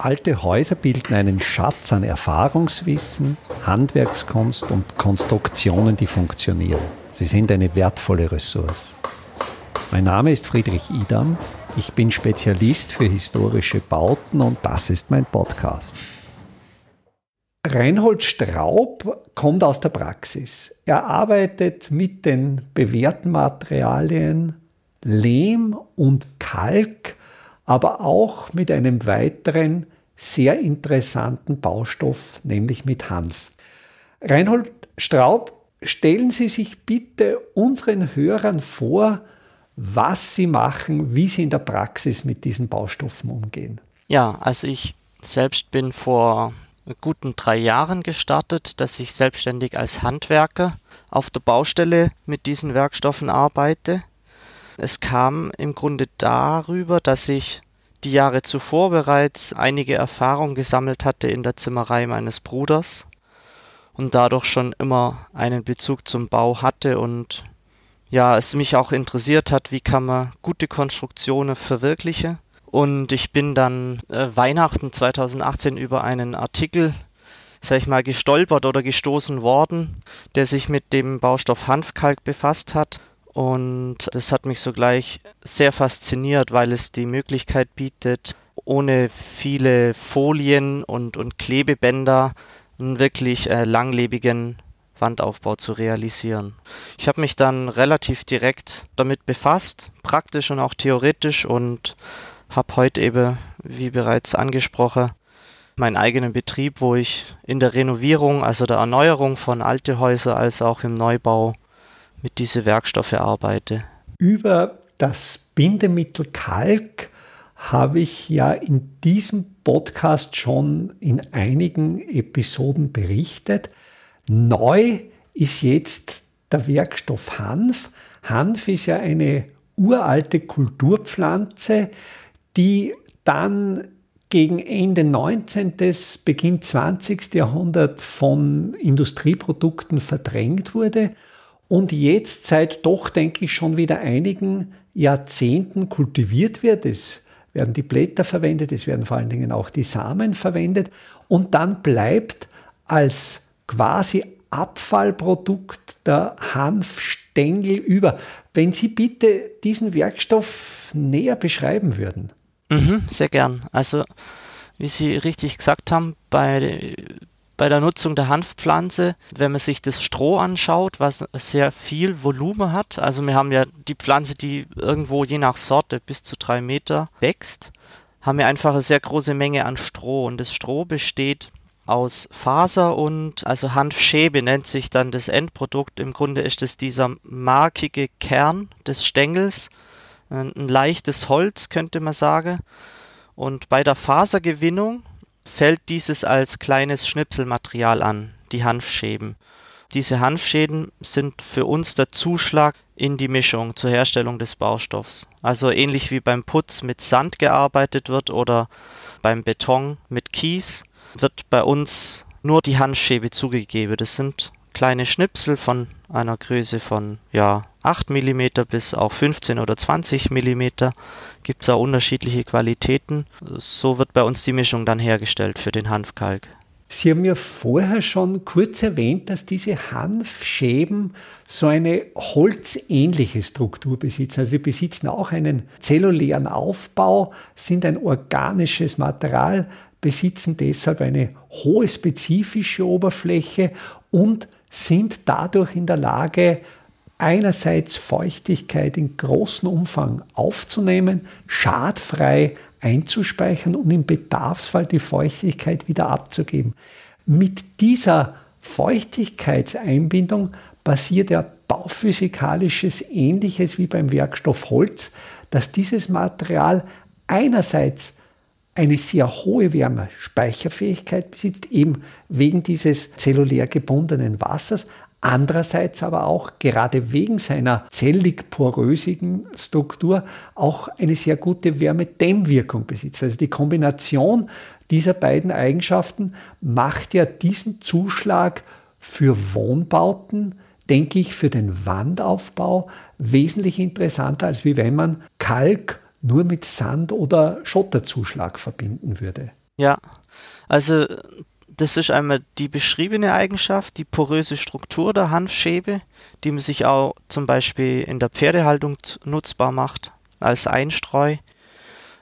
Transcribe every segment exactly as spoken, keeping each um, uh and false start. Alte Häuser bilden einen Schatz an Erfahrungswissen, Handwerkskunst und Konstruktionen, die funktionieren. Sie sind eine wertvolle Ressource. Mein Name ist Friedrich Idam, ich bin Spezialist für historische Bauten und das ist mein Podcast. Reinhold Straub kommt aus der Praxis. Er arbeitet mit den bewährten Materialien Lehm und Kalk, aber auch mit einem weiteren sehr interessanten Baustoff, nämlich mit Hanf. Reinhold Straub, stellen Sie sich bitte unseren Hörern vor, was Sie machen, wie Sie in der Praxis mit diesen Baustoffen umgehen. Ja, also ich selbst bin vor guten drei Jahren gestartet, dass ich selbstständig als Handwerker auf der Baustelle mit diesen Werkstoffen arbeite. Es kam im Grunde darüber, dass ich die Jahre zuvor bereits einige Erfahrung gesammelt hatte in der Zimmerei meines Bruders und dadurch schon immer einen Bezug zum Bau hatte und ja, es mich auch interessiert hat, wie kann man gute Konstruktionen verwirklichen. Und ich bin dann äh, Weihnachten zweitausendachtzehn über einen Artikel, sag ich mal, gestolpert oder gestoßen worden, der sich mit dem Baustoff Hanfkalk befasst hat. Und das hat mich sogleich sehr fasziniert, weil es die Möglichkeit bietet, ohne viele Folien und, und Klebebänder einen wirklich äh, langlebigen Wandaufbau zu realisieren. Ich habe mich dann relativ direkt damit befasst, praktisch und auch theoretisch, und habe heute eben, wie bereits angesprochen, meinen eigenen Betrieb, wo ich in der Renovierung, also der Erneuerung von alten Häusern, als auch im Neubau mit diesen Werkstoffen arbeite. Über das Bindemittel Kalk habe ich ja in diesem Podcast schon in einigen Episoden berichtet. Neu ist jetzt der Werkstoff Hanf. Hanf ist ja eine uralte Kulturpflanze, die dann gegen Ende neunzehnten., Beginn zwanzigsten. Jahrhundert von Industrieprodukten verdrängt wurde und jetzt seit doch, denke ich, schon wieder einigen Jahrzehnten kultiviert wird. Es werden die Blätter verwendet, es werden vor allen Dingen auch die Samen verwendet und dann bleibt als quasi Abfallprodukt der Hanfstängel über. Wenn Sie bitte diesen Werkstoff näher beschreiben würden. Mhm, sehr gern. Also wie Sie richtig gesagt haben, bei, bei der Nutzung der Hanfpflanze, wenn man sich das Stroh anschaut, was sehr viel Volumen hat, also wir haben ja die Pflanze, die irgendwo je nach Sorte bis zu drei Meter wächst, haben wir einfach eine sehr große Menge an Stroh und das Stroh besteht aus Faser und also Hanfschäbe nennt sich dann das Endprodukt. Im Grunde ist es dieser markige Kern des Stängels, ein leichtes Holz, könnte man sagen. Und bei der Fasergewinnung fällt dieses als kleines Schnipselmaterial an, die Hanfschäben. Diese Hanfschäden sind für uns der Zuschlag in die Mischung zur Herstellung des Baustoffs. Also ähnlich wie beim Putz mit Sand gearbeitet wird oder beim Beton mit Kies, wird bei uns nur die Hanfschäbe zugegeben. Das sind kleine Schnipsel von einer Größe von ja, acht Millimeter bis auch fünfzehn oder zwanzig Millimeter. Gibt es auch unterschiedliche Qualitäten. So wird bei uns die Mischung dann hergestellt für den Hanfkalk. Sie haben ja vorher schon kurz erwähnt, dass diese Hanfschäben so eine holzähnliche Struktur besitzen. Also sie besitzen auch einen zellulären Aufbau, sind ein organisches Material, besitzen deshalb eine hohe spezifische Oberfläche und sind dadurch in der Lage, einerseits Feuchtigkeit in großem Umfang aufzunehmen, schadfrei einzuspeichern und im Bedarfsfall die Feuchtigkeit wieder abzugeben. Mit dieser Feuchtigkeitseinbindung passiert ja bauphysikalisches Ähnliches wie beim Werkstoff Holz, dass dieses Material einerseits eine sehr hohe Wärmespeicherfähigkeit besitzt, eben wegen dieses zellulär gebundenen Wassers, andererseits aber auch gerade wegen seiner zellig-porösigen Struktur auch eine sehr gute Wärmedämmwirkung besitzt. Also die Kombination dieser beiden Eigenschaften macht ja diesen Zuschlag für Wohnbauten, denke ich, für den Wandaufbau wesentlich interessanter, als wie wenn man Kalk nur mit Sand oder Schotterzuschlag verbinden würde. Ja, also das ist einmal die beschriebene Eigenschaft, die poröse Struktur der Hanfschäbe, die man sich auch zum Beispiel in der Pferdehaltung z- nutzbar macht, als Einstreu.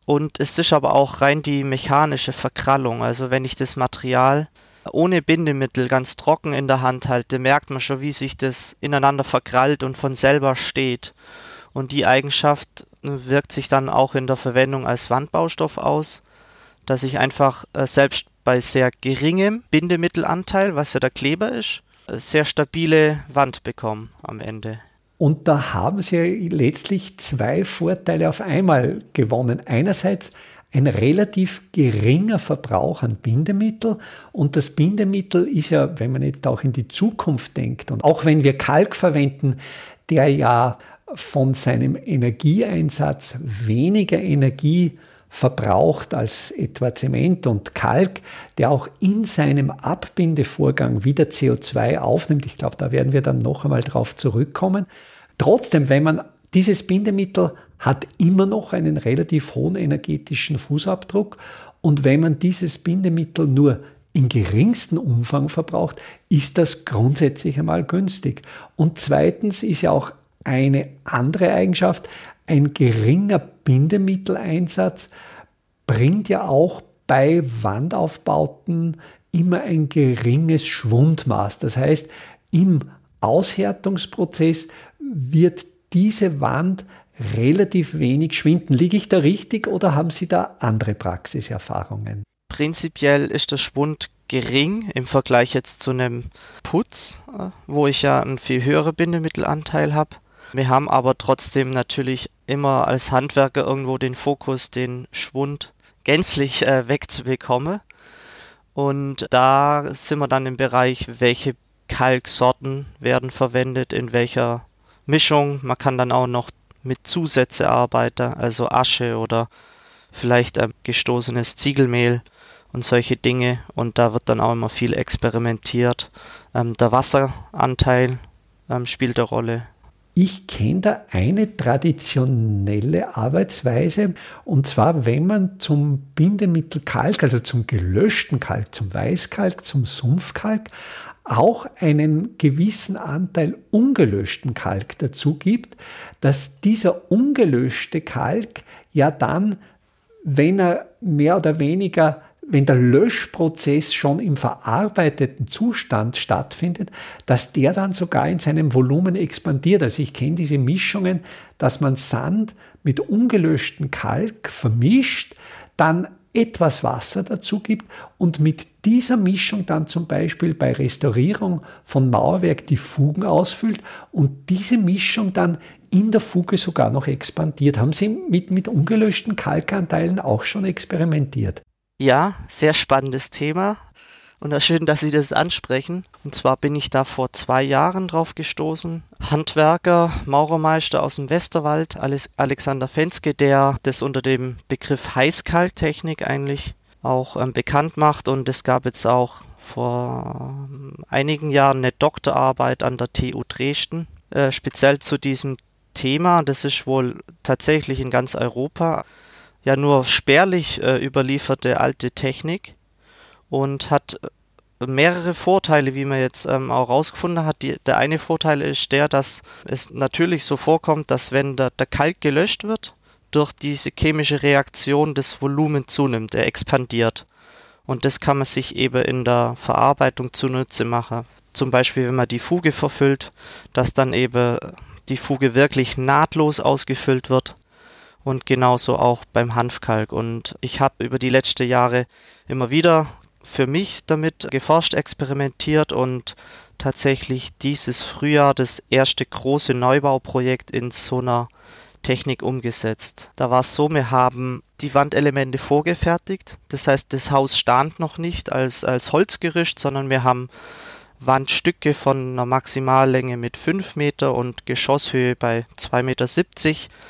Und es ist aber auch rein die mechanische Verkrallung. Also wenn ich das Material ohne Bindemittel ganz trocken in der Hand halte, merkt man schon, wie sich das ineinander verkrallt und von selber steht. Und die Eigenschaft wirkt sich dann auch in der Verwendung als Wandbaustoff aus, dass ich einfach äh, selbst bei sehr geringem Bindemittelanteil, was ja der Kleber ist, eine sehr stabile Wand bekomme am Ende. Und da haben Sie letztlich zwei Vorteile auf einmal gewonnen. Einerseits ein relativ geringer Verbrauch an Bindemittel, und das Bindemittel ist ja, wenn man jetzt auch in die Zukunft denkt, und auch wenn wir Kalk verwenden, der ja von seinem Energieeinsatz weniger Energie verbraucht als etwa Zement und Kalk, der auch in seinem Abbindevorgang wieder C O zwei aufnimmt. Ich glaube, da werden wir dann noch einmal drauf zurückkommen. Trotzdem, wenn man dieses Bindemittel hat, immer noch einen relativ hohen energetischen Fußabdruck, und wenn man dieses Bindemittel nur im geringsten Umfang verbraucht, ist das grundsätzlich einmal günstig. Und zweitens ist ja auch eine andere Eigenschaft: ein geringer Bindemitteleinsatz bringt ja auch bei Wandaufbauten immer ein geringes Schwundmaß. Das heißt, im Aushärtungsprozess wird diese Wand relativ wenig schwinden. Liege ich da richtig oder haben Sie da andere Praxiserfahrungen? Prinzipiell ist der Schwund gering im Vergleich jetzt zu einem Putz, wo ich ja einen viel höheren Bindemittelanteil habe. Wir haben aber trotzdem natürlich immer als Handwerker irgendwo den Fokus, den Schwund gänzlich äh, wegzubekommen. Und da sind wir dann im Bereich, welche Kalksorten werden verwendet, in welcher Mischung. Man kann dann auch noch mit Zusätze arbeiten, also Asche oder vielleicht äh, gestoßenes Ziegelmehl und solche Dinge. Und da wird dann auch immer viel experimentiert. Ähm, der Wasseranteil ähm, spielt eine Rolle. Ich kenne da eine traditionelle Arbeitsweise, und zwar, wenn man zum Bindemittel Kalk, also zum gelöschten Kalk, zum Weißkalk, zum Sumpfkalk, auch einen gewissen Anteil ungelöschten Kalk dazu gibt, dass dieser ungelöschte Kalk ja dann, wenn er mehr oder weniger, wenn der Löschprozess schon im verarbeiteten Zustand stattfindet, dass der dann sogar in seinem Volumen expandiert. Also ich kenne diese Mischungen, dass man Sand mit ungelöschtem Kalk vermischt, dann etwas Wasser dazu gibt und mit dieser Mischung dann zum Beispiel bei Restaurierung von Mauerwerk die Fugen ausfüllt und diese Mischung dann in der Fuge sogar noch expandiert. Haben Sie mit, mit ungelöschten Kalkanteilen auch schon experimentiert? Ja, sehr spannendes Thema und auch schön, dass Sie das ansprechen. Und zwar bin ich da vor zwei Jahren drauf gestoßen. Handwerker, Maurermeister aus dem Westerwald, Alexander Fenske, der das unter dem Begriff Heißkalktechnik eigentlich auch ähm, bekannt macht. Und es gab jetzt auch vor einigen Jahren eine Doktorarbeit an der T U Dresden, äh, speziell zu diesem Thema. Das ist wohl tatsächlich in ganz Europa ja nur spärlich äh, überlieferte alte Technik und hat mehrere Vorteile, wie man jetzt ähm, auch rausgefunden hat. Die, der eine Vorteil ist der, dass es natürlich so vorkommt, dass wenn der, der Kalk gelöscht wird, durch diese chemische Reaktion das Volumen zunimmt, er expandiert. Und das kann man sich eben in der Verarbeitung zunutze machen. Zum Beispiel, wenn man die Fuge verfüllt, dass dann eben die Fuge wirklich nahtlos ausgefüllt wird. Und genauso auch beim Hanfkalk. Und ich habe über die letzten Jahre immer wieder für mich damit geforscht, experimentiert und tatsächlich dieses Frühjahr das erste große Neubauprojekt in so einer Technik umgesetzt. Da war es so, wir haben die Wandelemente vorgefertigt. Das heißt, das Haus stand noch nicht als, als Holzgerüst, sondern wir haben Wandstücke von einer Maximallänge mit fünf Meter und Geschosshöhe bei zwei Komma siebzig Meter.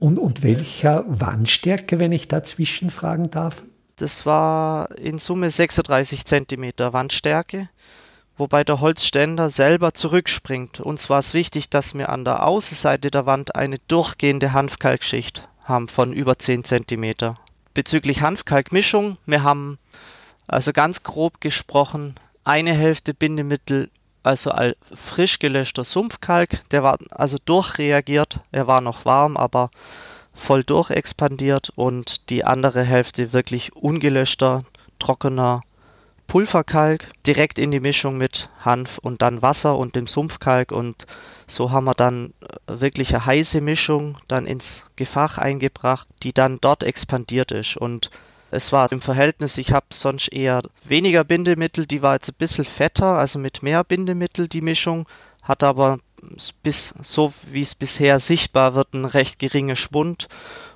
Und, und welcher Wandstärke, wenn ich dazwischen fragen darf? Das war in Summe sechsunddreißig Zentimeter Wandstärke, wobei der Holzständer selber zurückspringt. Uns war es wichtig, dass wir an der Außenseite der Wand eine durchgehende Hanfkalkschicht haben von über zehn Zentimeter. bezüglich Hanfkalkmischung, wir haben also ganz grob gesprochen eine Hälfte Bindemittel, also frisch gelöschter Sumpfkalk, der war also durchreagiert, er war noch warm, aber voll durchexpandiert, und die andere Hälfte wirklich ungelöschter, trockener Pulverkalk direkt in die Mischung mit Hanf und dann Wasser und dem Sumpfkalk, und so haben wir dann wirklich eine heiße Mischung dann ins Gefach eingebracht, die dann dort expandiert ist. Und es war im Verhältnis, ich habe sonst eher weniger Bindemittel, die war jetzt ein bisschen fetter, also mit mehr Bindemittel die Mischung, hat aber bis, so wie es bisher sichtbar wird, einen recht geringen Schwund,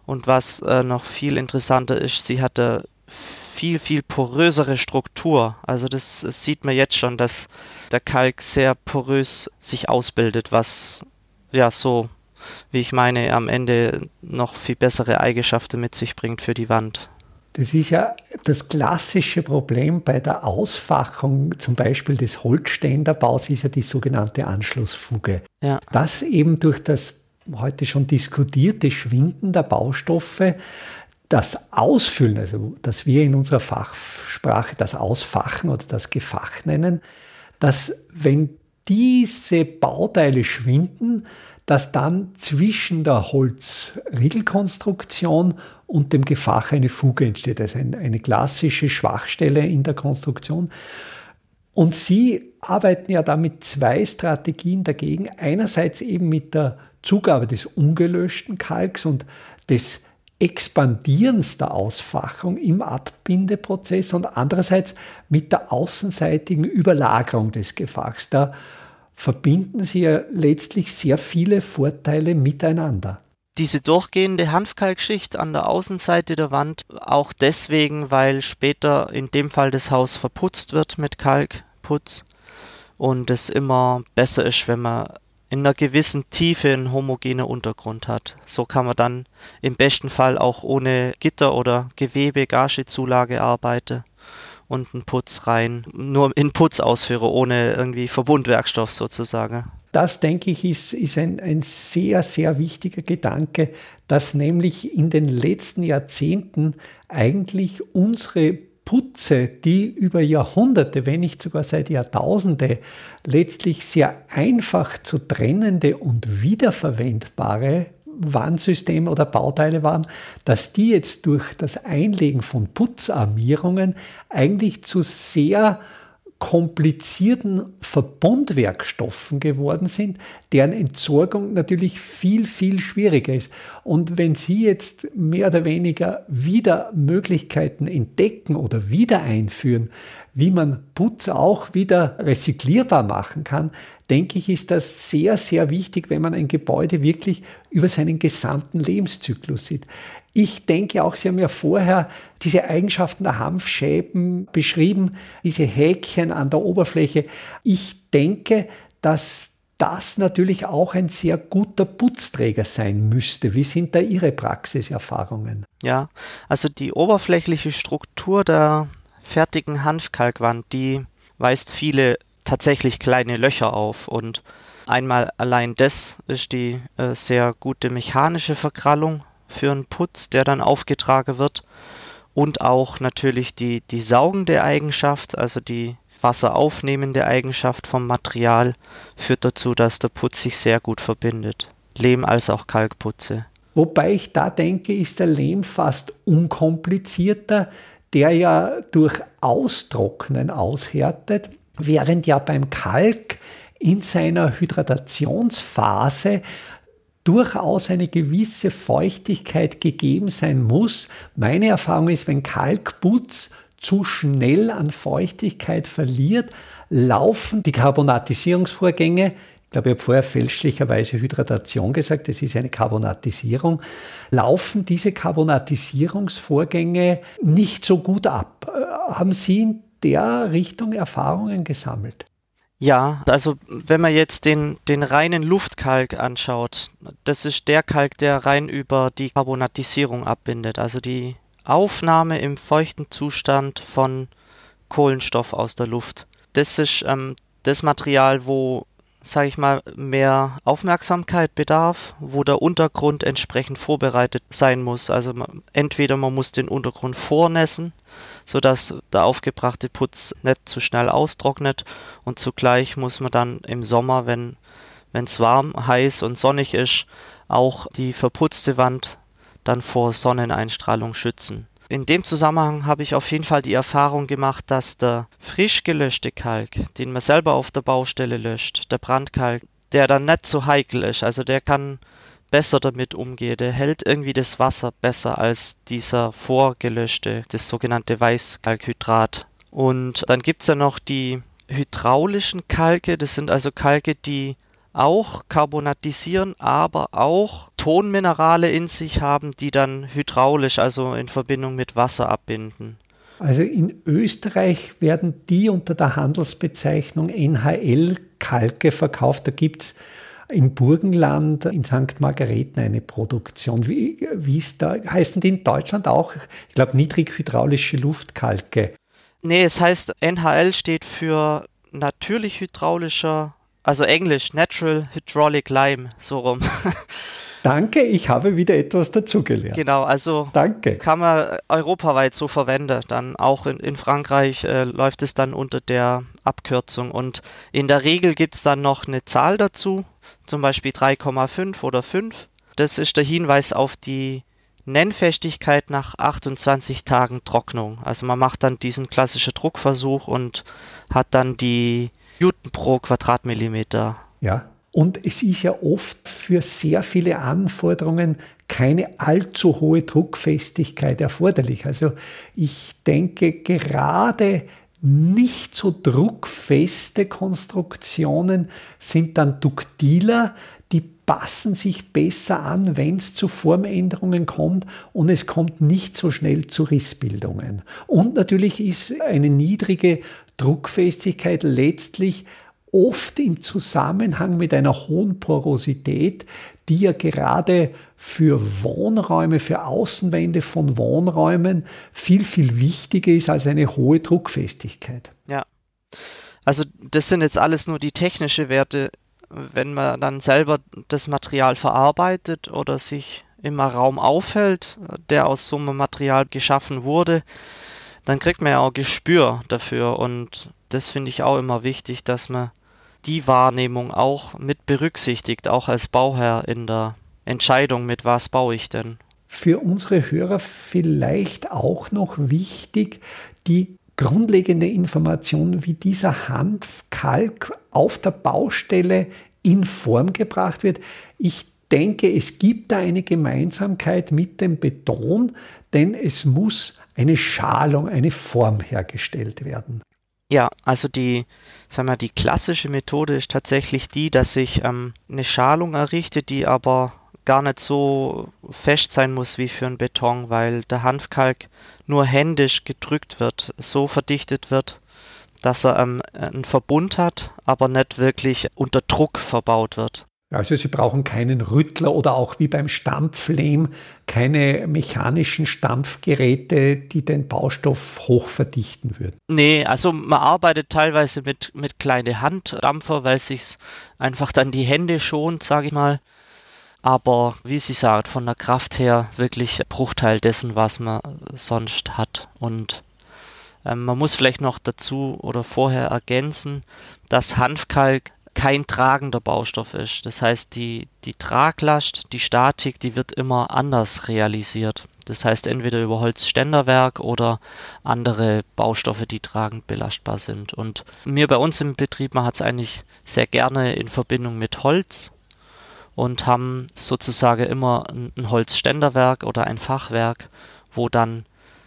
und was äh, noch viel interessanter ist, sie hatte viel, viel porösere Struktur. Also das, das sieht man jetzt schon, dass der Kalk sehr porös sich ausbildet, was ja so, wie ich meine, am Ende noch viel bessere Eigenschaften mit sich bringt für die Wand. Das ist ja das klassische Problem bei der Ausfachung zum Beispiel des Holzständerbaus, ist ja die sogenannte Anschlussfuge. Ja. Das eben durch das heute schon diskutierte Schwinden der Baustoffe, das Ausfüllen, also dass wir in unserer Fachsprache das Ausfachen oder das Gefach nennen, dass wenn diese Bauteile schwinden, dass dann zwischen der Holzriegelkonstruktion und dem Gefach eine Fuge entsteht, also eine klassische Schwachstelle in der Konstruktion. Und Sie arbeiten ja da mit zwei Strategien dagegen. Einerseits eben mit der Zugabe des ungelöschten Kalks und des Expandierens der Ausfachung im Abbindeprozess, und andererseits mit der außenseitigen Überlagerung des Gefachs. Da verbinden Sie ja letztlich sehr viele Vorteile miteinander. Diese durchgehende Hanfkalkschicht an der Außenseite der Wand, auch deswegen, weil später in dem Fall das Haus verputzt wird mit Kalkputz, und es immer besser ist, wenn man in einer gewissen Tiefe einen homogenen Untergrund hat. So kann man dann im besten Fall auch ohne Gitter oder Gewebe, Gagezulage arbeiten und einen Putz rein, nur in Putz ausführen, ohne irgendwie Verbundwerkstoff sozusagen. Das, denke ich, ist, ist ein, ein sehr, sehr wichtiger Gedanke, dass nämlich in den letzten Jahrzehnten eigentlich unsere Putze, die über Jahrhunderte, wenn nicht sogar seit Jahrtausende, letztlich sehr einfach zu trennende und wiederverwendbare Wandsysteme oder Bauteile waren, dass die jetzt durch das Einlegen von Putzarmierungen eigentlich zu sehr komplizierten Verbundwerkstoffen geworden sind, deren Entsorgung natürlich viel, viel schwieriger ist. Und wenn Sie jetzt mehr oder weniger wieder Möglichkeiten entdecken oder wieder einführen, wie man Putz auch wieder recycelbar machen kann, denke ich, ist das sehr, sehr wichtig, wenn man ein Gebäude wirklich über seinen gesamten Lebenszyklus sieht. Ich denke auch, Sie haben ja vorher diese Eigenschaften der Hanfschäben beschrieben, diese Häkchen an der Oberfläche. Ich denke, dass das natürlich auch ein sehr guter Putzträger sein müsste. Wie sind da Ihre Praxiserfahrungen? Ja, also die oberflächliche Struktur der fertigen Hanfkalkwand, die weist viele tatsächlich kleine Löcher auf, und einmal allein das ist die äh, sehr gute mechanische Verkrallung für einen Putz, der dann aufgetragen wird, und auch natürlich die, die saugende Eigenschaft, also die wasseraufnehmende Eigenschaft vom Material, führt dazu, dass der Putz sich sehr gut verbindet. Lehm als auch Kalkputze. Wobei ich da denke, ist der Lehm fast unkomplizierter, der ja durch Austrocknen aushärtet, während ja beim Kalk in seiner Hydratationsphase durchaus eine gewisse Feuchtigkeit gegeben sein muss. Meine Erfahrung ist, wenn Kalkputz zu schnell an Feuchtigkeit verliert, laufen die Carbonatisierungsvorgänge, ich glaube, ich habe vorher fälschlicherweise Hydratation gesagt, das ist eine Carbonatisierung, laufen diese Carbonatisierungsvorgänge nicht so gut ab. Haben Sie in der Richtung Erfahrungen gesammelt? Ja, also wenn man jetzt den, den reinen Luftkalk anschaut, das ist der Kalk, der rein über die Carbonatisierung abbindet, also die Aufnahme im feuchten Zustand von Kohlenstoff aus der Luft. Das ist ähm, das Material, wo sage ich mal, mehr Aufmerksamkeit bedarf, wo der Untergrund entsprechend vorbereitet sein muss. Also man, entweder man muss den Untergrund vornässen, sodass der aufgebrachte Putz nicht zu schnell austrocknet, und zugleich muss man dann im Sommer, wenn es warm, heiß und sonnig ist, auch die verputzte Wand dann vor Sonneneinstrahlung schützen. In dem Zusammenhang habe ich auf jeden Fall die Erfahrung gemacht, dass der frisch gelöschte Kalk, den man selber auf der Baustelle löscht, der Brandkalk, der dann nicht so heikel ist, also der kann besser damit umgehen, der hält irgendwie das Wasser besser als dieser vorgelöschte, das sogenannte Weißkalkhydrat. Und dann gibt es ja noch die hydraulischen Kalke, das sind also Kalke, die auch karbonatisieren, aber auch Tonminerale in sich haben, die dann hydraulisch, also in Verbindung mit Wasser abbinden. Also in Österreich werden die unter der Handelsbezeichnung N H L-Kalke verkauft. Da gibt es im Burgenland, in Sankt Margareten eine Produktion. Wie, wie ist da, heißen die in Deutschland auch? Ich glaube, niedrighydraulische Luftkalke. Nee, es heißt, N H L steht für natürlich hydraulischer, also Englisch, Natural Hydraulic Lime, so rum. Danke, ich habe wieder etwas dazugelernt. Genau, also danke. Kann man europaweit so verwenden. Dann auch in, in Frankreich äh, läuft es dann unter der Abkürzung. Und in der Regel gibt es dann noch eine Zahl dazu, zum Beispiel drei Komma fünf oder fünf. Das ist der Hinweis auf die Nennfestigkeit nach achtundzwanzig Tagen Trocknung. Also man macht dann diesen klassischen Druckversuch und hat dann die Newton pro Quadratmillimeter. Ja, und es ist ja oft für sehr viele Anforderungen keine allzu hohe Druckfestigkeit erforderlich. Also ich denke, gerade nicht so druckfeste Konstruktionen sind dann duktiler, die passen sich besser an, wenn es zu Formänderungen kommt, und es kommt nicht so schnell zu Rissbildungen. Und natürlich ist eine niedrige Druckfestigkeit letztlich oft im Zusammenhang mit einer hohen Porosität, die ja gerade für Wohnräume, für Außenwände von Wohnräumen viel, viel wichtiger ist als eine hohe Druckfestigkeit. Ja, also das sind jetzt alles nur die technischen Werte. Wenn man dann selber das Material verarbeitet oder sich im Raum aufhält, der aus so einem Material geschaffen wurde, dann kriegt man ja auch Gespür dafür, und das finde ich auch immer wichtig, dass man die Wahrnehmung auch mit berücksichtigt, auch als Bauherr in der Entscheidung, mit was baue ich denn. Für unsere Hörer vielleicht auch noch wichtig, die grundlegende Information, wie dieser Hanfkalk auf der Baustelle in Form gebracht wird. Ich denke, es gibt da eine Gemeinsamkeit mit dem Beton, denn es muss eine Schalung, eine Form hergestellt werden. Ja, also die, sagen wir, die klassische Methode ist tatsächlich die, dass ich ähm, eine Schalung errichte, die aber gar nicht so fest sein muss wie für einen Beton, weil der Hanfkalk nur händisch gedrückt wird, so verdichtet wird, dass er ähm, einen Verbund hat, aber nicht wirklich unter Druck verbaut wird. Also Sie brauchen keinen Rüttler oder auch wie beim Stampflehm keine mechanischen Stampfgeräte, die den Baustoff hoch verdichten würden. Nee, also man arbeitet teilweise mit, mit kleinen Handdampfer, weil es sich einfach dann die Hände schont, sage ich mal. Aber wie Sie sagen, von der Kraft her wirklich ein Bruchteil dessen, was man sonst hat. Und äh, man muss vielleicht noch dazu oder vorher ergänzen, dass Hanfkalk kein tragender Baustoff ist. Das heißt, die, die Traglast, die Statik, die wird immer anders realisiert. Das heißt, entweder über Holzständerwerk oder andere Baustoffe, die tragend belastbar sind. Und mir bei uns im Betrieb, man hat es eigentlich sehr gerne in Verbindung mit Holz und haben sozusagen immer ein Holzständerwerk oder ein Fachwerk, wo dann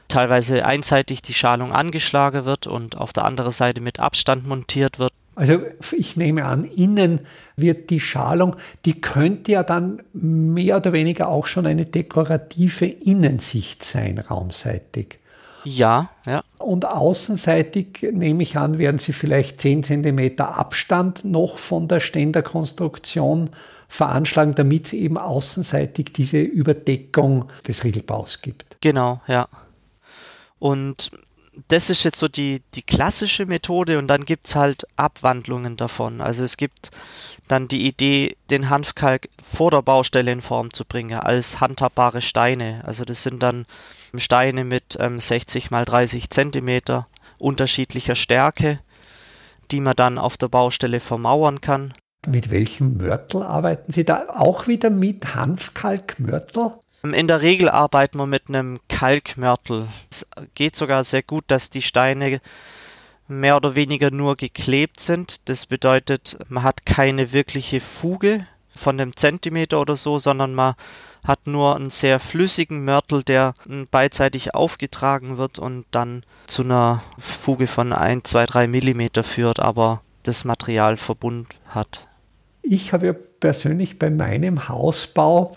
teilweise einseitig die Schalung angeschlagen wird und auf der anderen Seite mit Abstand montiert wird. Also ich nehme an, innen wird die Schalung, die könnte ja dann mehr oder weniger auch schon eine dekorative Innensicht sein, raumseitig. Ja, ja. Und außenseitig, nehme ich an, werden Sie vielleicht zehn Zentimeter Abstand noch von der Ständerkonstruktion veranschlagen, damit es eben außenseitig diese Überdeckung des Riegelbaus gibt. Genau, ja. Und das ist jetzt so die, die klassische Methode und dann gibt es halt Abwandlungen davon. Also es gibt dann die Idee, den Hanfkalk vor der Baustelle in Form zu bringen, als handhabbare Steine. Also das sind dann Steine mit ähm, sechzig mal dreißig Zentimeter unterschiedlicher Stärke, die man dann auf der Baustelle vermauern kann. Mit welchem Mörtel arbeiten Sie da? Auch wieder mit Hanfkalkmörtel? In der Regel arbeiten wir mit einem Kalkmörtel. Es geht sogar sehr gut, dass die Steine mehr oder weniger nur geklebt sind. Das bedeutet, man hat keine wirkliche Fuge von einem Zentimeter oder so, sondern man hat nur einen sehr flüssigen Mörtel, der beidseitig aufgetragen wird und dann zu einer Fuge von ein, zwei, drei Millimeter führt, aber das Material verbunden hat. Ich habe ja persönlich bei meinem Hausbau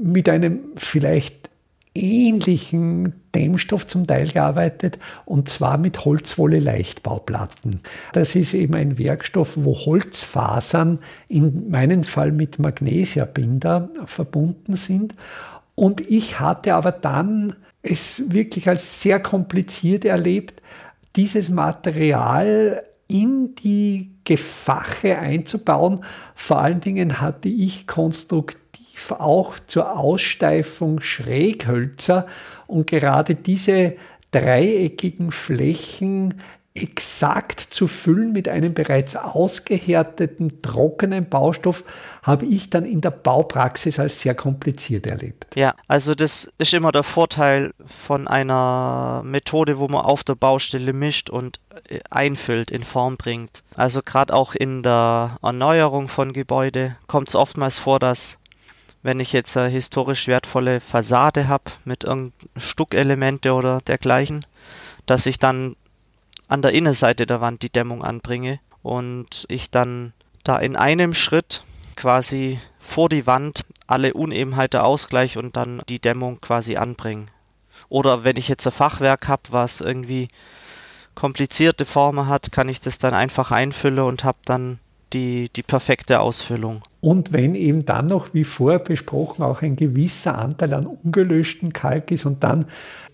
mit einem vielleicht ähnlichen Dämmstoff zum Teil gearbeitet, und zwar mit Holzwolle-Leichtbauplatten. Das ist eben ein Werkstoff, wo Holzfasern, in meinem Fall mit Magnesiabinder, verbunden sind. Und ich hatte aber dann es wirklich als sehr kompliziert erlebt, dieses Material in die Gefache einzubauen. Vor allen Dingen hatte ich konstruktiv auch zur Aussteifung Schräghölzer und gerade diese dreieckigen Flächen exakt zu füllen mit einem bereits ausgehärteten, trockenen Baustoff, habe ich dann in der Baupraxis als sehr kompliziert erlebt. Ja, also das ist immer der Vorteil von einer Methode, wo man auf der Baustelle mischt und einfüllt, in Form bringt. Also gerade auch in der Erneuerung von Gebäude kommt es oftmals vor, dass, wenn ich jetzt eine historisch wertvolle Fassade habe mit irgendeinem Stuckelemente oder dergleichen, dass ich dann an der Innenseite der Wand die Dämmung anbringe und ich dann da in einem Schritt quasi vor die Wand alle Unebenheiten ausgleiche und dann die Dämmung quasi anbringe. Oder wenn ich jetzt ein Fachwerk habe, was irgendwie komplizierte Formen hat, kann ich das dann einfach einfüllen und habe dann Die, die perfekte Ausfüllung. Und wenn eben dann noch, wie vorher besprochen, auch ein gewisser Anteil an ungelöschten Kalk ist und dann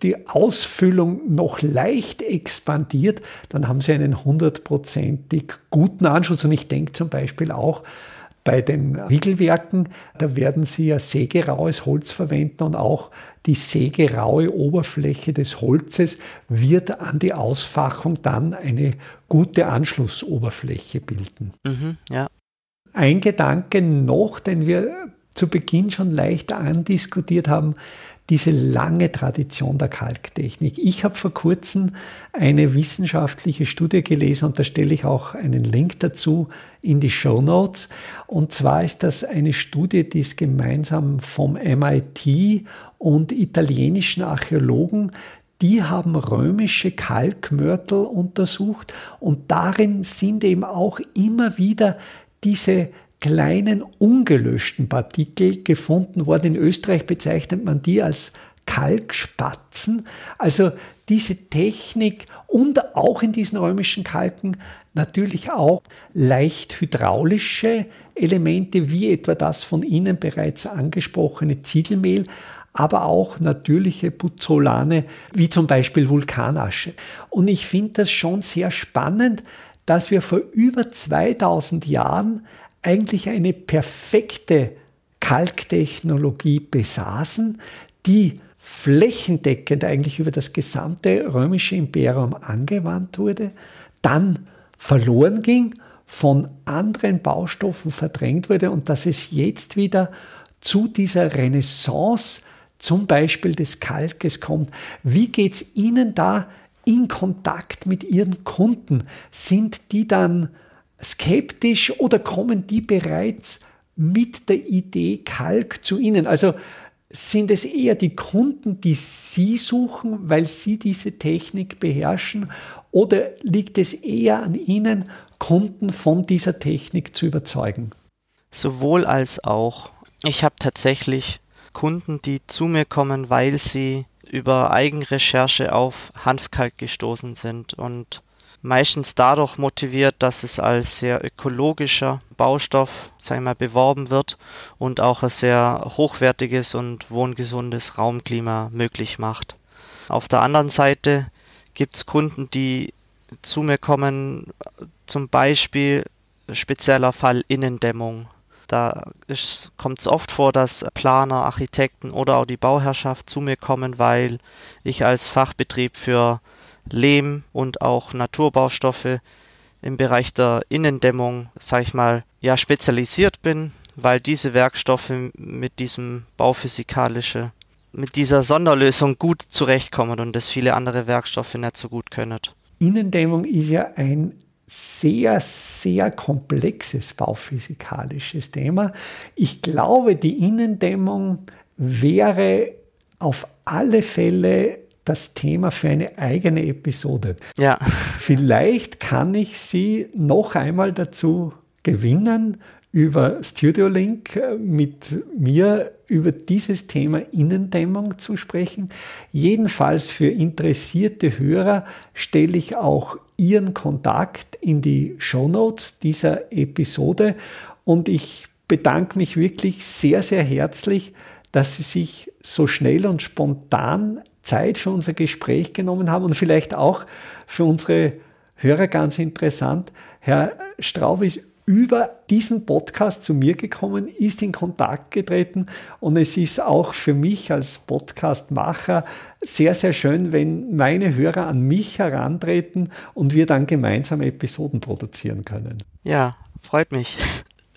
die Ausfüllung noch leicht expandiert, dann haben Sie einen hundertprozentig guten Anschluss. Und ich denke zum Beispiel auch bei den Riegelwerken, da werden Sie ja sägeraues Holz verwenden und auch die sägeraue Oberfläche des Holzes wird an die Ausfachung dann eine gute Anschlussoberfläche bilden. Mhm, ja. Ein Gedanke noch, den wir zu Beginn schon leicht andiskutiert haben, diese lange Tradition der Kalktechnik. Ich habe vor kurzem eine wissenschaftliche Studie gelesen und da stelle ich auch einen Link dazu in die Shownotes. Und zwar ist das eine Studie, die ist gemeinsam vom M I T und italienischen Archäologen. Die haben römische Kalkmörtel untersucht und darin sind eben auch immer wieder diese kleinen ungelöschten Partikel gefunden worden. In Österreich bezeichnet man die als Kalkspatzen. Also diese Technik und auch in diesen römischen Kalken natürlich auch leicht hydraulische Elemente, wie etwa das von Ihnen bereits angesprochene Ziegelmehl, aber auch natürliche Puzzolane, wie zum Beispiel Vulkanasche. Und ich finde das schon sehr spannend, dass wir vor über zweitausend Jahren eigentlich eine perfekte Kalktechnologie besaßen, die flächendeckend eigentlich über das gesamte römische Imperium angewandt wurde, dann verloren ging, von anderen Baustoffen verdrängt wurde und dass es jetzt wieder zu dieser Renaissance zum Beispiel des Kalkes kommt. Wie geht es Ihnen da in Kontakt mit Ihren Kunden? Sind die dann skeptisch oder kommen die bereits mit der Idee Kalk zu Ihnen? Also sind es eher die Kunden, die Sie suchen, weil Sie diese Technik beherrschen? Oder liegt es eher an Ihnen, Kunden von dieser Technik zu überzeugen? Sowohl als auch. Ich habe tatsächlich Kunden, die zu mir kommen, weil sie über Eigenrecherche auf Hanfkalk gestoßen sind und meistens dadurch motiviert, dass es als sehr ökologischer Baustoff, sagen wir mal, beworben wird und auch ein sehr hochwertiges und wohngesundes Raumklima möglich macht. Auf der anderen Seite gibt es Kunden, die zu mir kommen, zum Beispiel spezieller Fall Innendämmung. Da kommt es oft vor, dass Planer, Architekten oder auch die Bauherrschaft zu mir kommen, weil ich als Fachbetrieb für Lehm und auch Naturbaustoffe im Bereich der Innendämmung, sage ich mal, ja, spezialisiert bin, weil diese Werkstoffe mit diesem bauphysikalischen, mit dieser Sonderlösung gut zurechtkommen und das viele andere Werkstoffe nicht so gut können. Innendämmung ist ja ein sehr, sehr komplexes bauphysikalisches Thema. Ich glaube, die Innendämmung wäre auf alle Fälle das Thema für eine eigene Episode. Ja. Vielleicht kann ich Sie noch einmal dazu gewinnen, über StudioLink mit mir über dieses Thema Innendämmung zu sprechen. Jedenfalls für interessierte Hörer stelle ich auch Ihren Kontakt in die Shownotes dieser Episode und ich bedanke mich wirklich sehr, sehr herzlich, dass Sie sich so schnell und spontan Zeit für unser Gespräch genommen haben und vielleicht auch für unsere Hörer ganz interessant. Herr Straub ist über diesen Podcast zu mir gekommen, ist in Kontakt getreten und es ist auch für mich als Podcastmacher sehr, sehr schön, wenn meine Hörer an mich herantreten und wir dann gemeinsam Episoden produzieren können. Ja, freut mich.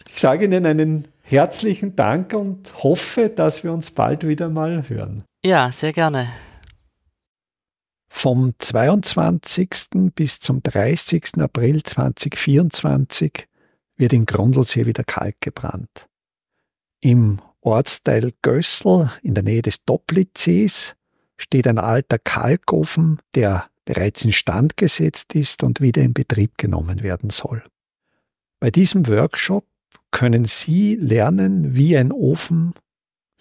Ich sage Ihnen einen herzlichen Dank und hoffe, dass wir uns bald wieder mal hören. Ja, sehr gerne. Vom zweiundzwanzigsten bis zum dreißigsten April zweitausendvierundzwanzig wird in Grundlsee wieder Kalk gebrannt. Im Ortsteil Gössel, in der Nähe des Dopplitzees, steht ein alter Kalkofen, der bereits instand gesetzt ist und wieder in Betrieb genommen werden soll. Bei diesem Workshop können Sie lernen, wie ein Ofen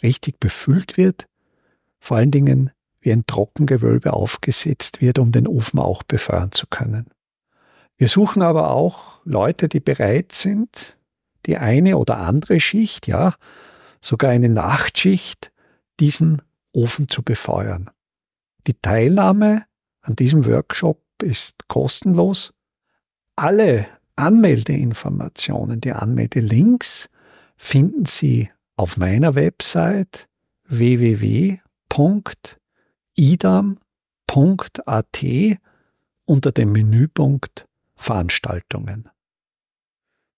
richtig befüllt wird, vor allen Dingen wie ein Trockengewölbe aufgesetzt wird, um den Ofen auch befeuern zu können. Wir suchen aber auch Leute, die bereit sind, die eine oder andere Schicht, ja, sogar eine Nachtschicht, diesen Ofen zu befeuern. Die Teilnahme an diesem Workshop ist kostenlos. Alle Anmeldeinformationen, die Anmeldelinks finden Sie auf meiner Website w w w punkt idam punkt a t unter dem Menüpunkt Veranstaltungen.